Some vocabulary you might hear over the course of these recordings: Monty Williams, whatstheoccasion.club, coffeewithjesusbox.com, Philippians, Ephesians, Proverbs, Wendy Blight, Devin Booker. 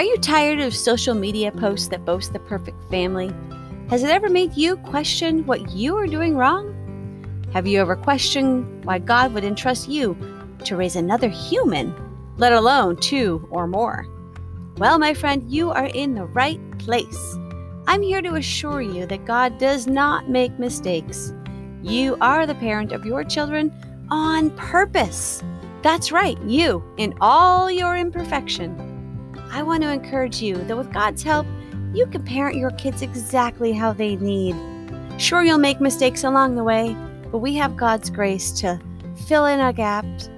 Are you tired of social media posts that boast the perfect family? Has it ever made you question what you are doing wrong? Have you ever questioned why God would entrust you to raise another human, let alone two or more? Well, my friend, you are in the right place. I'm here to assure you that God does not make mistakes. You are the parent of your children on purpose. That's right, you, in all your imperfection. I want to encourage you that with God's help, you can parent your kids exactly how they need. Sure, you'll make mistakes along the way, but we have God's grace to fill in our gaps,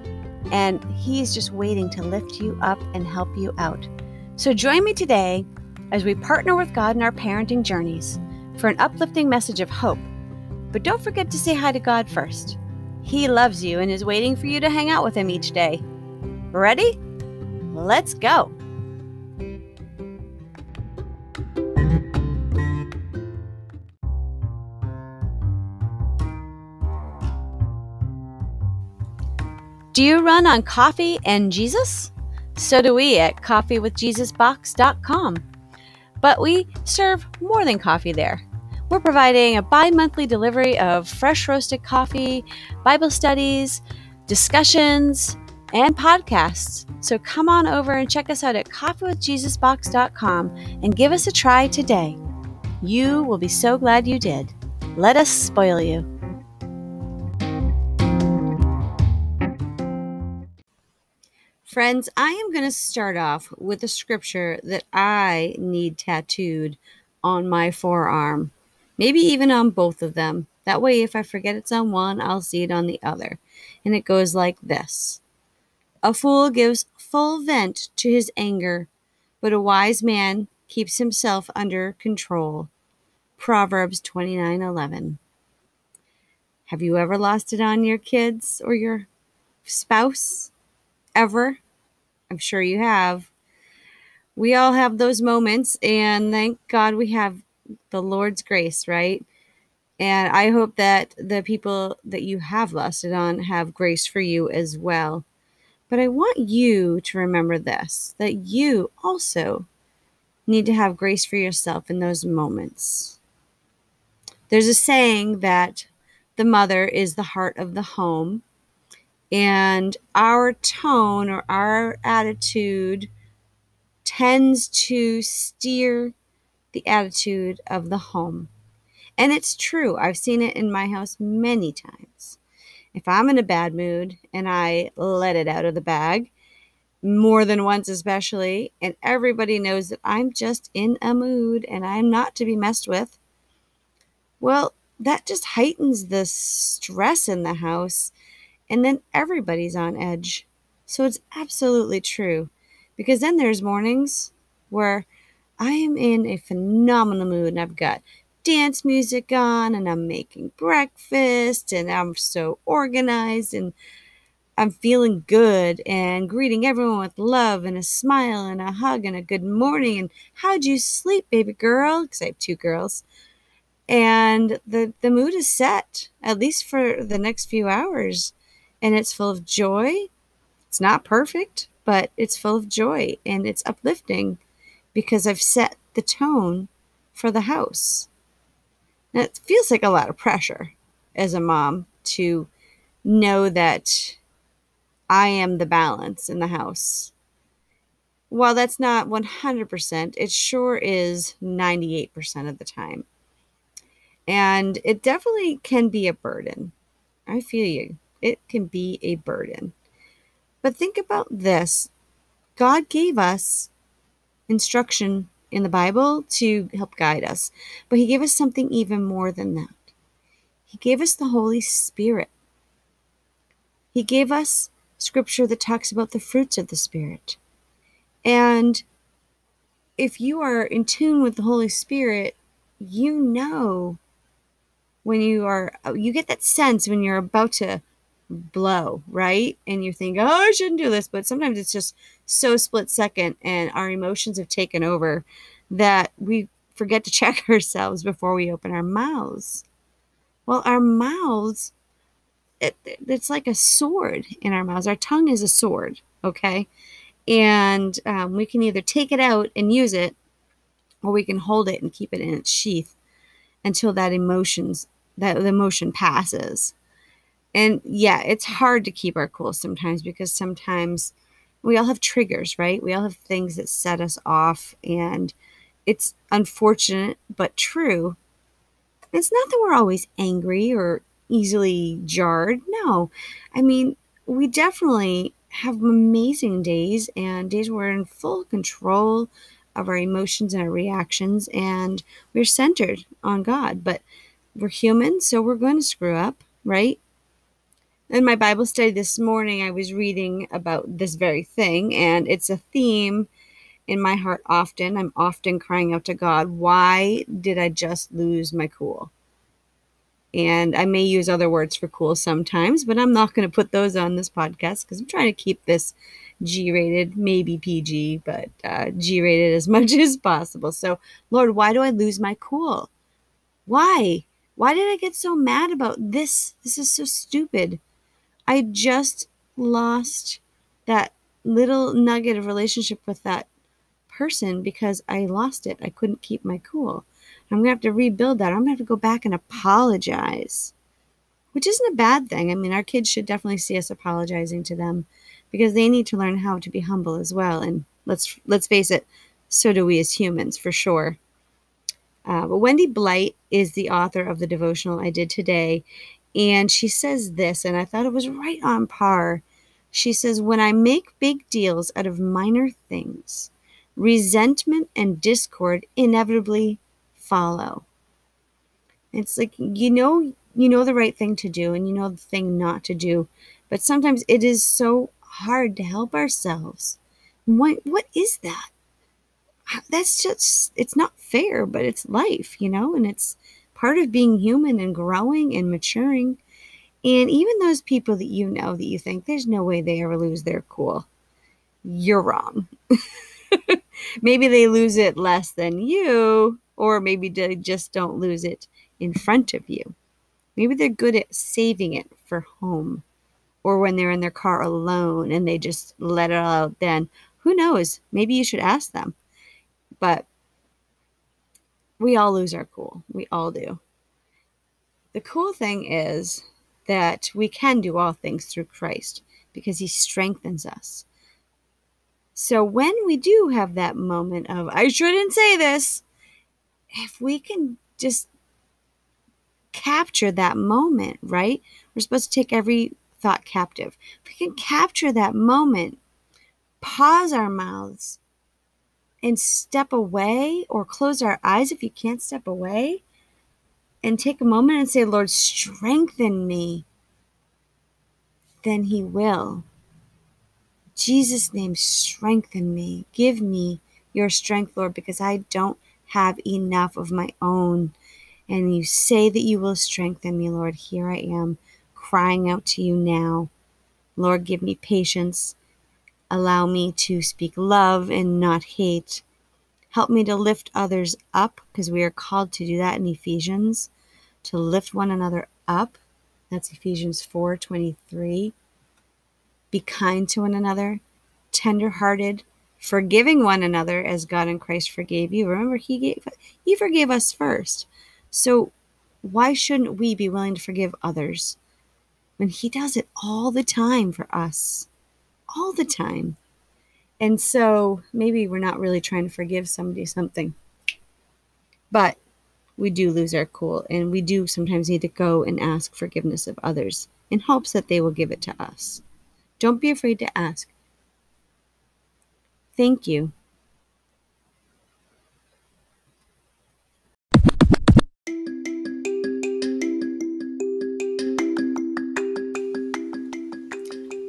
and He's just waiting to lift you up and help you out. So join me today as we partner with God in our parenting journeys for an uplifting message of hope. But don't forget to say hi to God first. He loves you and is waiting for you to hang out with Him each day. Ready? Let's go. Do you run on coffee and Jesus? So do we at coffeewithjesusbox.com. But we serve more than coffee there. We're providing a bi-monthly delivery of fresh roasted coffee, Bible studies, discussions, and podcasts. So come on over and check us out at coffeewithjesusbox.com and give us a try today. You will be so glad you did. Let us spoil you. Friends, I am going to start off with a scripture that I need tattooed on my forearm, maybe even on both of them. That way, if I forget it's on one, I'll see it on the other. And it goes like this. A fool gives full vent to his anger, but a wise man keeps himself under control. Proverbs 29:11. Have you ever lost it on your kids or your spouse? Ever? I'm sure you have. We all have those moments, and thank God we have the Lord's grace, right? And I hope that the people that you have lost it on have grace for you as well. But I want you to remember this, that you also need to have grace for yourself in those moments. There's a saying that the mother is the heart of the home. And our tone or our attitude tends to steer the attitude of the home. And it's true. I've seen it in my house many times. If I'm in a bad mood and I let it out of the bag, more than once especially, and everybody knows that I'm just in a mood and I'm not to be messed with, well, that just heightens the stress in the house. And then everybody's on edge. So it's absolutely true. Because then there's mornings where I am in a phenomenal mood and I've got dance music on and I'm making breakfast and I'm so organized and I'm feeling good and greeting everyone with love and a smile and a hug and a good morning and how'd you sleep, baby girl? Because I have two girls. And the mood is set, at least for the next few hours. And it's full of joy. It's not perfect, but it's full of joy. And it's uplifting because I've set the tone for the house. Now, it feels like a lot of pressure as a mom to know that I am the balance in the house. While that's not 100%, it sure is 98% of the time. And it definitely can be a burden. I feel you. It can be a burden. But think about this. God gave us instruction in the Bible to help guide us. But He gave us something even more than that. He gave us the Holy Spirit. He gave us scripture that talks about the fruits of the Spirit. And if you are in tune with the Holy Spirit, you know when you get that sense when you're about to blow, right? And you think, oh, I shouldn't do this. But sometimes it's just so split second and our emotions have taken over that we forget to check ourselves before we open our mouths. Well, our mouths, it's like a sword in our mouths. Our tongue is a sword, okay? And we can either take it out and use it, or we can hold it and keep it in its sheath until that emotion passes. And yeah, it's hard to keep our cool sometimes, because sometimes we all have triggers, right? We all have things that set us off, and it's unfortunate but true. It's not that we're always angry or easily jarred. No, I mean, we definitely have amazing days and days where we're in full control of our emotions and our reactions, and we're centered on God. But we're human, so we're going to screw up, right? In my Bible study this morning, I was reading about this very thing, and it's a theme in my heart often. I'm often crying out to God, why did I just lose my cool? And I may use other words for cool sometimes, but I'm not going to put those on this podcast because I'm trying to keep this G-rated, maybe PG, but G-rated as much as possible. So, Lord, why do I lose my cool? Why? Why did I get so mad about this? This is so stupid. I just lost that little nugget of relationship with that person because I lost it. I couldn't keep my cool. I'm going to have to rebuild that. I'm going to have to go back and apologize, which isn't a bad thing. I mean, our kids should definitely see us apologizing to them, because they need to learn how to be humble as well. And let's face it, so do we as humans, for sure. But Wendy Blight is the author of the devotional I did today, and she says this, and I thought it was right on par. She says, when I make big deals out of minor things, resentment and discord inevitably follow. It's like, you know the right thing to do, and you know the thing not to do, but sometimes it is so hard to help ourselves. What is that? That's just, it's not fair, but it's life, and it's part of being human and growing and maturing. And even those people that that you think there's no way they ever lose their cool, you're wrong. Maybe they lose it less than you, or maybe they just don't lose it in front of you. Maybe they're good at saving it for home, or when they're in their car alone and they just let it all out then. Who knows? Maybe you should ask them. But we all lose our cool. We all do. The cool thing is that we can do all things through Christ, because he strengthens us. So when we do have that moment of, I shouldn't say this, if we can just capture that moment, right? We're supposed to take every thought captive. If we can capture that moment, pause our mouths and step away, or close our eyes if you can't step away, and take a moment and say, Lord, strengthen me, then he will. Jesus' name, strengthen me. Give me your strength, Lord, because I don't have enough of my own. And you say that you will strengthen me, Lord. Here I am, crying out to you now. Lord, give me patience. Allow me to speak love and not hate. Help me to lift others up, because we are called to do that in Ephesians, to lift one another up. That's Ephesians 4:23. Be kind to one another, tender-hearted, forgiving one another as God in Christ forgave you. Remember, he forgave us first. So why shouldn't we be willing to forgive others when he does it all the time for us? All the time. And so maybe we're not really trying to forgive somebody something, but we do lose our cool, and we do sometimes need to go and ask forgiveness of others in hopes that they will give it to us. Don't be afraid to ask. Thank you.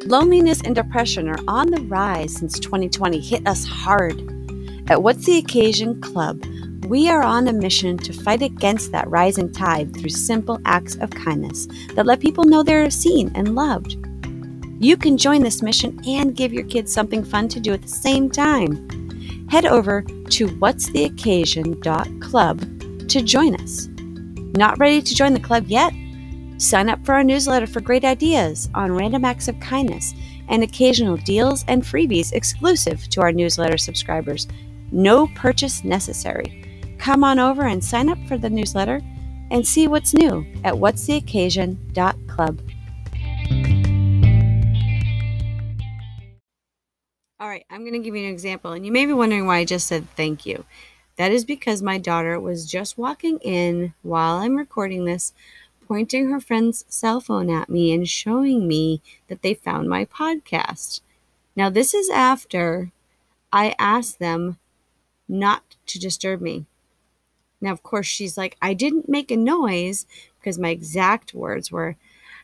Loneliness and depression are on the rise since 2020 hit us hard. At What's the Occasion Club, we are on a mission to fight against that rising tide through simple acts of kindness that let people know they're seen and loved. You can join this mission and give your kids something fun to do at the same time. Head over to whatstheoccasion.club to join us. Not ready to join the club yet? Sign up for our newsletter for great ideas on random acts of kindness and occasional deals and freebies exclusive to our newsletter subscribers. No purchase necessary. Come on over and sign up for the newsletter and see what's new at whatstheoccasion.club. All right, I'm going to give you an example, and you may be wondering why I just said thank you. That is because my daughter was just walking in while I'm recording this, pointing her friend's cell phone at me and showing me that they found my podcast. Now, this is after I asked them not to disturb me. Now, of course, she's like, I didn't make a noise, because my exact words were,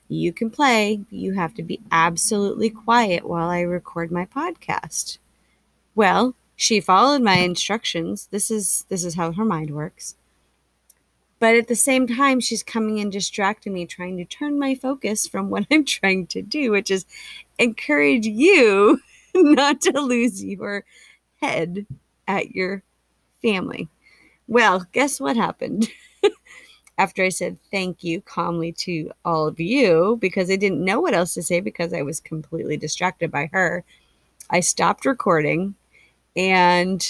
you can play, you have to be absolutely quiet while I record my podcast. Well, she followed my instructions. This is how her mind works. But at the same time, she's coming and distracting me, trying to turn my focus from what I'm trying to do, which is encourage you not to lose your head at your family. Well, guess what happened? After I said thank you calmly to all of you, because I didn't know what else to say because I was completely distracted by her, I stopped recording and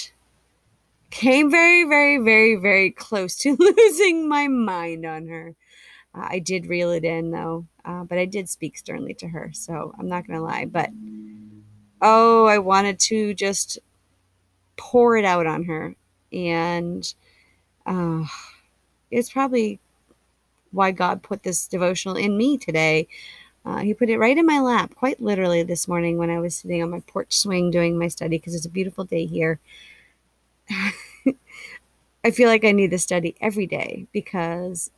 came very, very, very, very close to losing my mind on her. I did reel it in, though, but I did speak sternly to her, so I'm not going to lie. But, oh, I wanted to just pour it out on her, and it's probably why God put this devotional in me today. He put it right in my lap, quite literally, this morning when I was sitting on my porch swing doing my study, because it's a beautiful day here. I feel like I need to study every day, because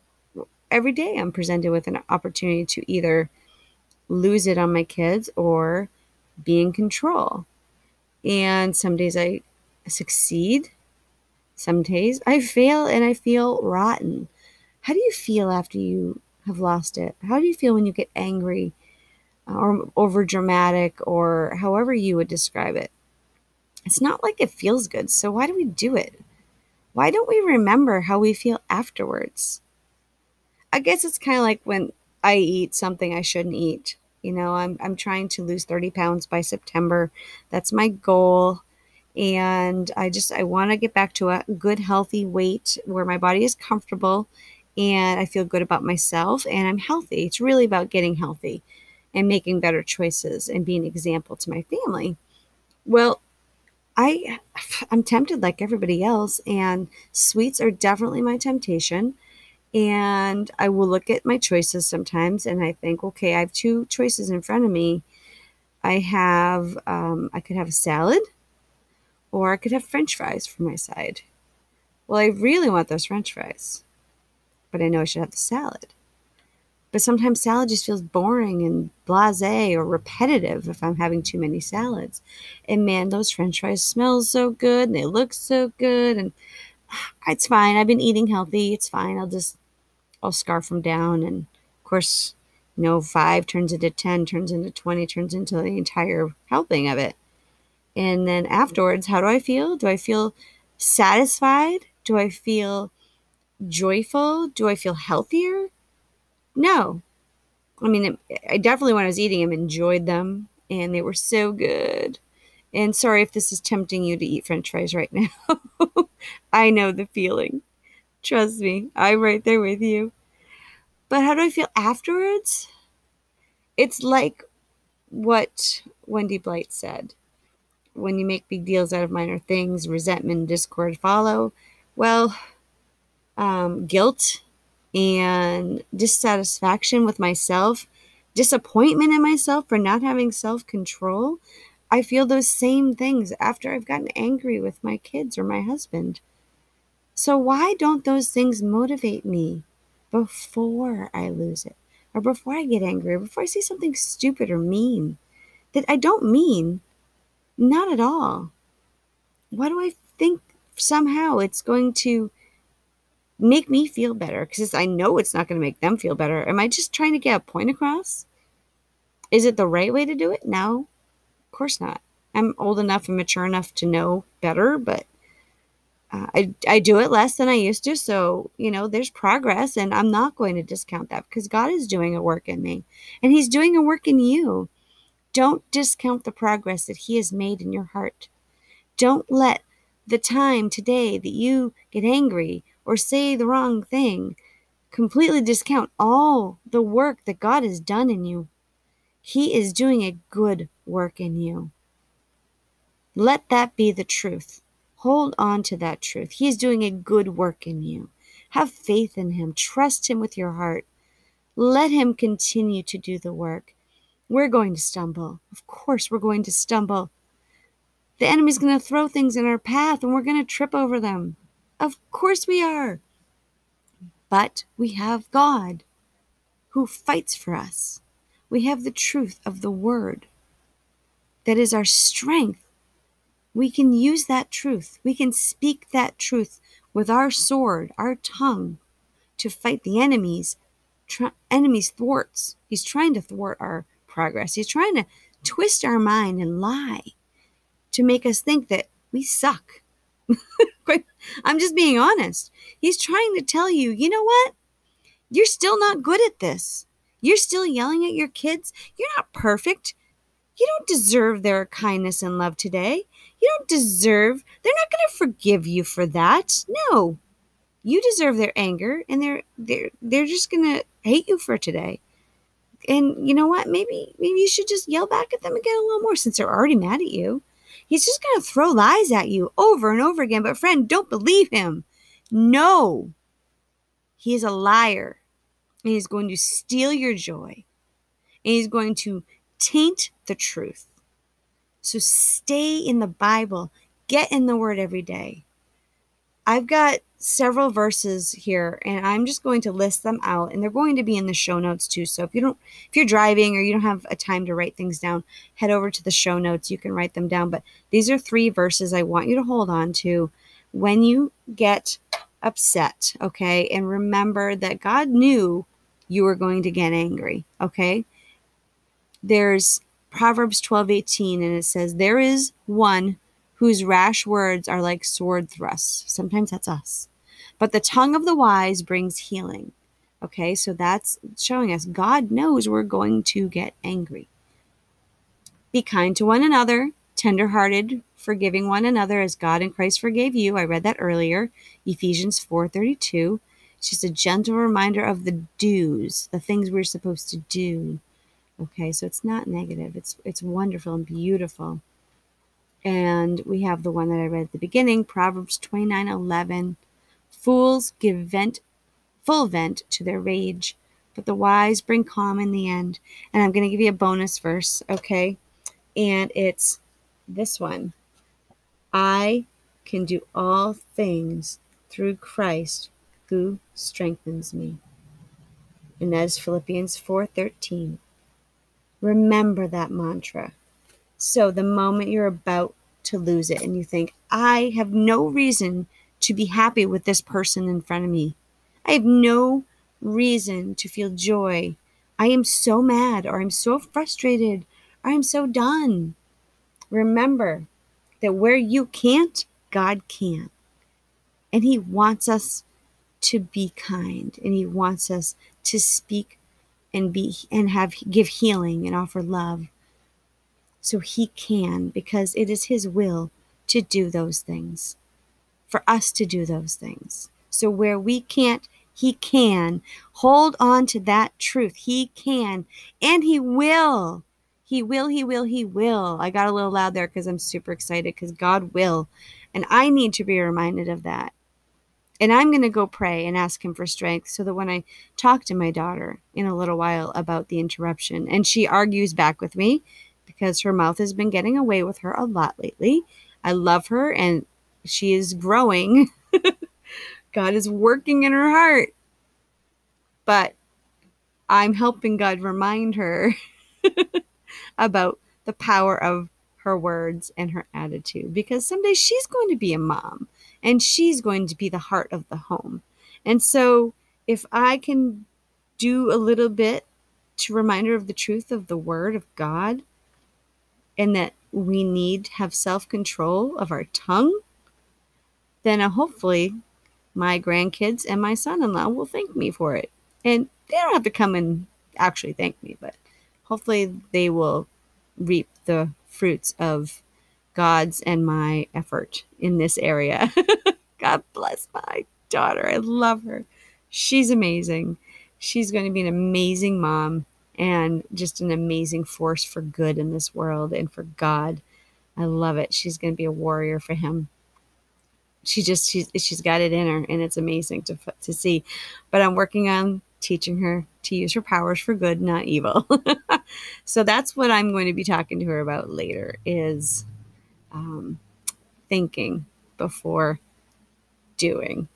every day I'm presented with an opportunity to either lose it on my kids or be in control. And some days I succeed. Some days I fail and I feel rotten. How do you feel after you have lost it? How do you feel when you get angry or over dramatic or however you would describe it? It's not like it feels good. So why do we do it? Why don't we remember how we feel afterwards? I guess it's kind of like when I eat something I shouldn't eat. You know, I'm trying to lose 30 pounds by September. That's my goal. And I want to get back to a good, healthy weight where my body is comfortable and I feel good about myself and I'm healthy. It's really about getting healthy and making better choices and being an example to my family. Well, I'm tempted like everybody else, and sweets are definitely my temptation. And I will look at my choices sometimes and I think, okay, I have two choices in front of me. I could have a salad, or I could have french fries for my side. Well, I really want those french fries, but I know I should have the salad. But sometimes salad just feels boring and blasé or repetitive if I'm having too many salads. And man, those french fries smell so good and they look so good. And it's fine. I've been eating healthy. It's fine. I'll scarf them down. And of course, you know, 5 turns into 10, turns into 20, turns into the entire helping of it. And then afterwards, how do I feel? Do I feel satisfied? Do I feel joyful? Do I feel healthier? No. I mean, I definitely, when I was eating them, enjoyed them. And they were so good. And sorry if this is tempting you to eat french fries right now. I know the feeling. Trust me. I'm right there with you. But how do I feel afterwards? It's like what Wendy Blight said. When you make big deals out of minor things, resentment and discord follow. Well, guilt and dissatisfaction with myself, disappointment in myself for not having self-control. I feel those same things after I've gotten angry with my kids or my husband. So why don't those things motivate me before I lose it, or before I get angry, or before I say something stupid or mean that I don't mean? Not at all. Why do I think somehow it's going to make me feel better? Because I know it's not going to make them feel better. Am I just trying to get a point across? Is it the right way to do it? No, of course not. I'm old enough and mature enough to know better, but I do it less than I used to. So, you know, there's progress, and I'm not going to discount that because God is doing a work in me, and He's doing a work in you. Don't discount the progress that he has made in your heart. Don't let the time today that you get angry or say the wrong thing completely discount all the work that God has done in you. He is doing a good work in you. Let that be the truth. Hold on to that truth. He is doing a good work in you. Have faith in him. Trust him with your heart. Let him continue to do the work. We're going to stumble. Of course, we're going to stumble. The enemy's going to throw things in our path and we're going to trip over them. Of course we are. But we have God who fights for us. We have the truth of the word that is our strength. We can use that truth. We can speak that truth with our sword, our tongue, to fight the enemy's thwarts. He's trying to thwart our progress. He's trying to twist our mind and lie to make us think that we suck. I'm just being honest. He's trying to tell you, you know what? You're still not good at this. You're still yelling at your kids. You're not perfect. You don't deserve their kindness and love today. You don't deserve, they're not going to forgive you for that. No, you deserve their anger and they're just going to hate you for today. And you know what? Maybe you should just yell back at them again a little more since they're already mad at you. He's just going to throw lies at you over and over again. But friend, don't believe him. No, he is a liar. And he's going to steal your joy. And he's going to taint the truth. So stay in the Bible. Get in the word every day. I've got several verses here and I'm just going to list them out and they're going to be in the show notes too. So if you're driving or you don't have a time to write things down, head over to the show notes. You can write them down. But these are three verses I want you to hold on to when you get upset. Okay. And remember that God knew you were going to get angry. Okay. There's Proverbs 12:18, and it says, there is one whose rash words are like sword thrusts. Sometimes that's us. But the tongue of the wise brings healing. Okay, so that's showing us God knows we're going to get angry. Be kind to one another, tenderhearted, forgiving one another as God in Christ forgave you. I read that earlier, Ephesians 4:32. It's just a gentle reminder of the dues, the things we're supposed to do. Okay, so it's not negative. It's wonderful and beautiful. And we have the one that I read at the beginning, Proverbs 29:11. Fools give full vent to their rage, but the wise bring calm in the end. And I'm going to give you a bonus verse, okay? And it's this one. I can do all things through Christ who strengthens me. And that is Philippians 4:13. Remember that mantra. So the moment you're about to lose it and you think, I have no reason to be happy with this person in front of me. I have no reason to feel joy. I am so mad, or I'm so frustrated, or I'm so done. Remember that where you can't, God can. And he wants us to be kind. And he wants us to speak and give healing and offer love. So he can, because it is his will to do those things, for us to do those things. So where we can't, he can. Hold on to that truth. He can, and he will. He will. I got a little loud there because I'm super excited because God will. And I need to be reminded of that. And I'm going to go pray and ask him for strength so that when I talk to my daughter in a little while about the interruption, and she argues back with me because her mouth has been getting away with her a lot lately. I love her and she is growing. God is working in her heart. But I'm helping God remind her about the power of her words and her attitude, because someday she's going to be a mom. And she's going to be the heart of the home. And so if I can do a little bit to remind her of the truth of the word of God, and that we need to have self-control of our tongue, then hopefully my grandkids and my son-in-law will thank me for it. And they don't have to come and actually thank me, but hopefully they will reap the fruits of God's and my effort in this area. God bless my daughter. I love her. She's amazing. She's going to be an amazing mom and just an amazing force for good in this world and for God. I love it. She's going to be a warrior for him. She's got it in her, and it's amazing to see. But I'm working on teaching her to use her powers for good, not evil. So that's what I'm going to be talking to her about later, is thinking before doing.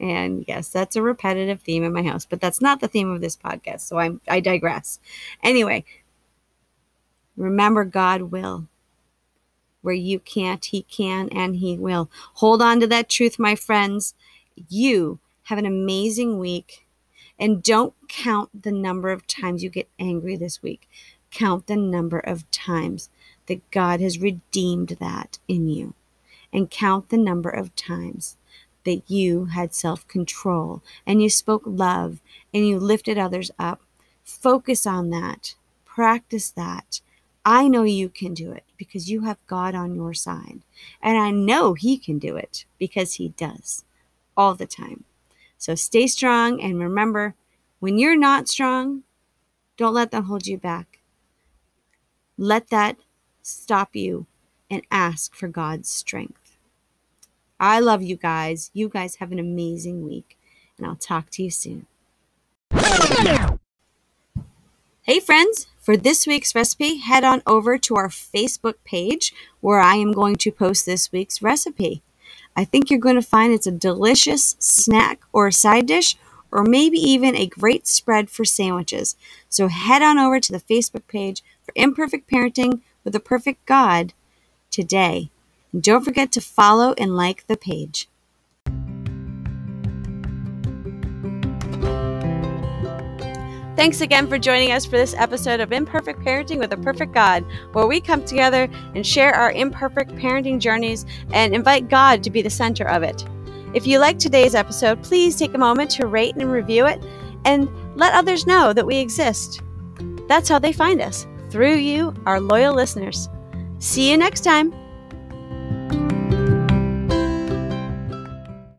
And yes, that's a repetitive theme in my house, but that's not the theme of this podcast. So I digress. Anyway, remember, God will. Where you can't, he can, and he will. Hold on to that truth, my friends. You have an amazing week. And don't count the number of times you get angry this week. Count the number of times that God has redeemed that in you. And count the number of times that you had self-control and you spoke love and you lifted others up. Focus on that. Practice that. I know you can do it because you have God on your side. And I know he can do it because he does all the time. So stay strong, and remember, when you're not strong, don't let them hold you back. Let that stop you and ask for God's strength. I love you guys. You guys have an amazing week, and I'll talk to you soon. Hey friends, for this week's recipe, head on over to our Facebook page where I am going to post this week's recipe. I think you're going to find it's a delicious snack or side dish, or maybe even a great spread for sandwiches. So head on over to the Facebook page for Imperfect Parenting with a Perfect God today. And don't forget to follow and like the page. Thanks again for joining us for this episode of Imperfect Parenting with a Perfect God, where we come together and share our imperfect parenting journeys and invite God to be the center of it. If you like today's episode, please take a moment to rate and review it and let others know that we exist. That's how they find us, through you, our loyal listeners. See you next time.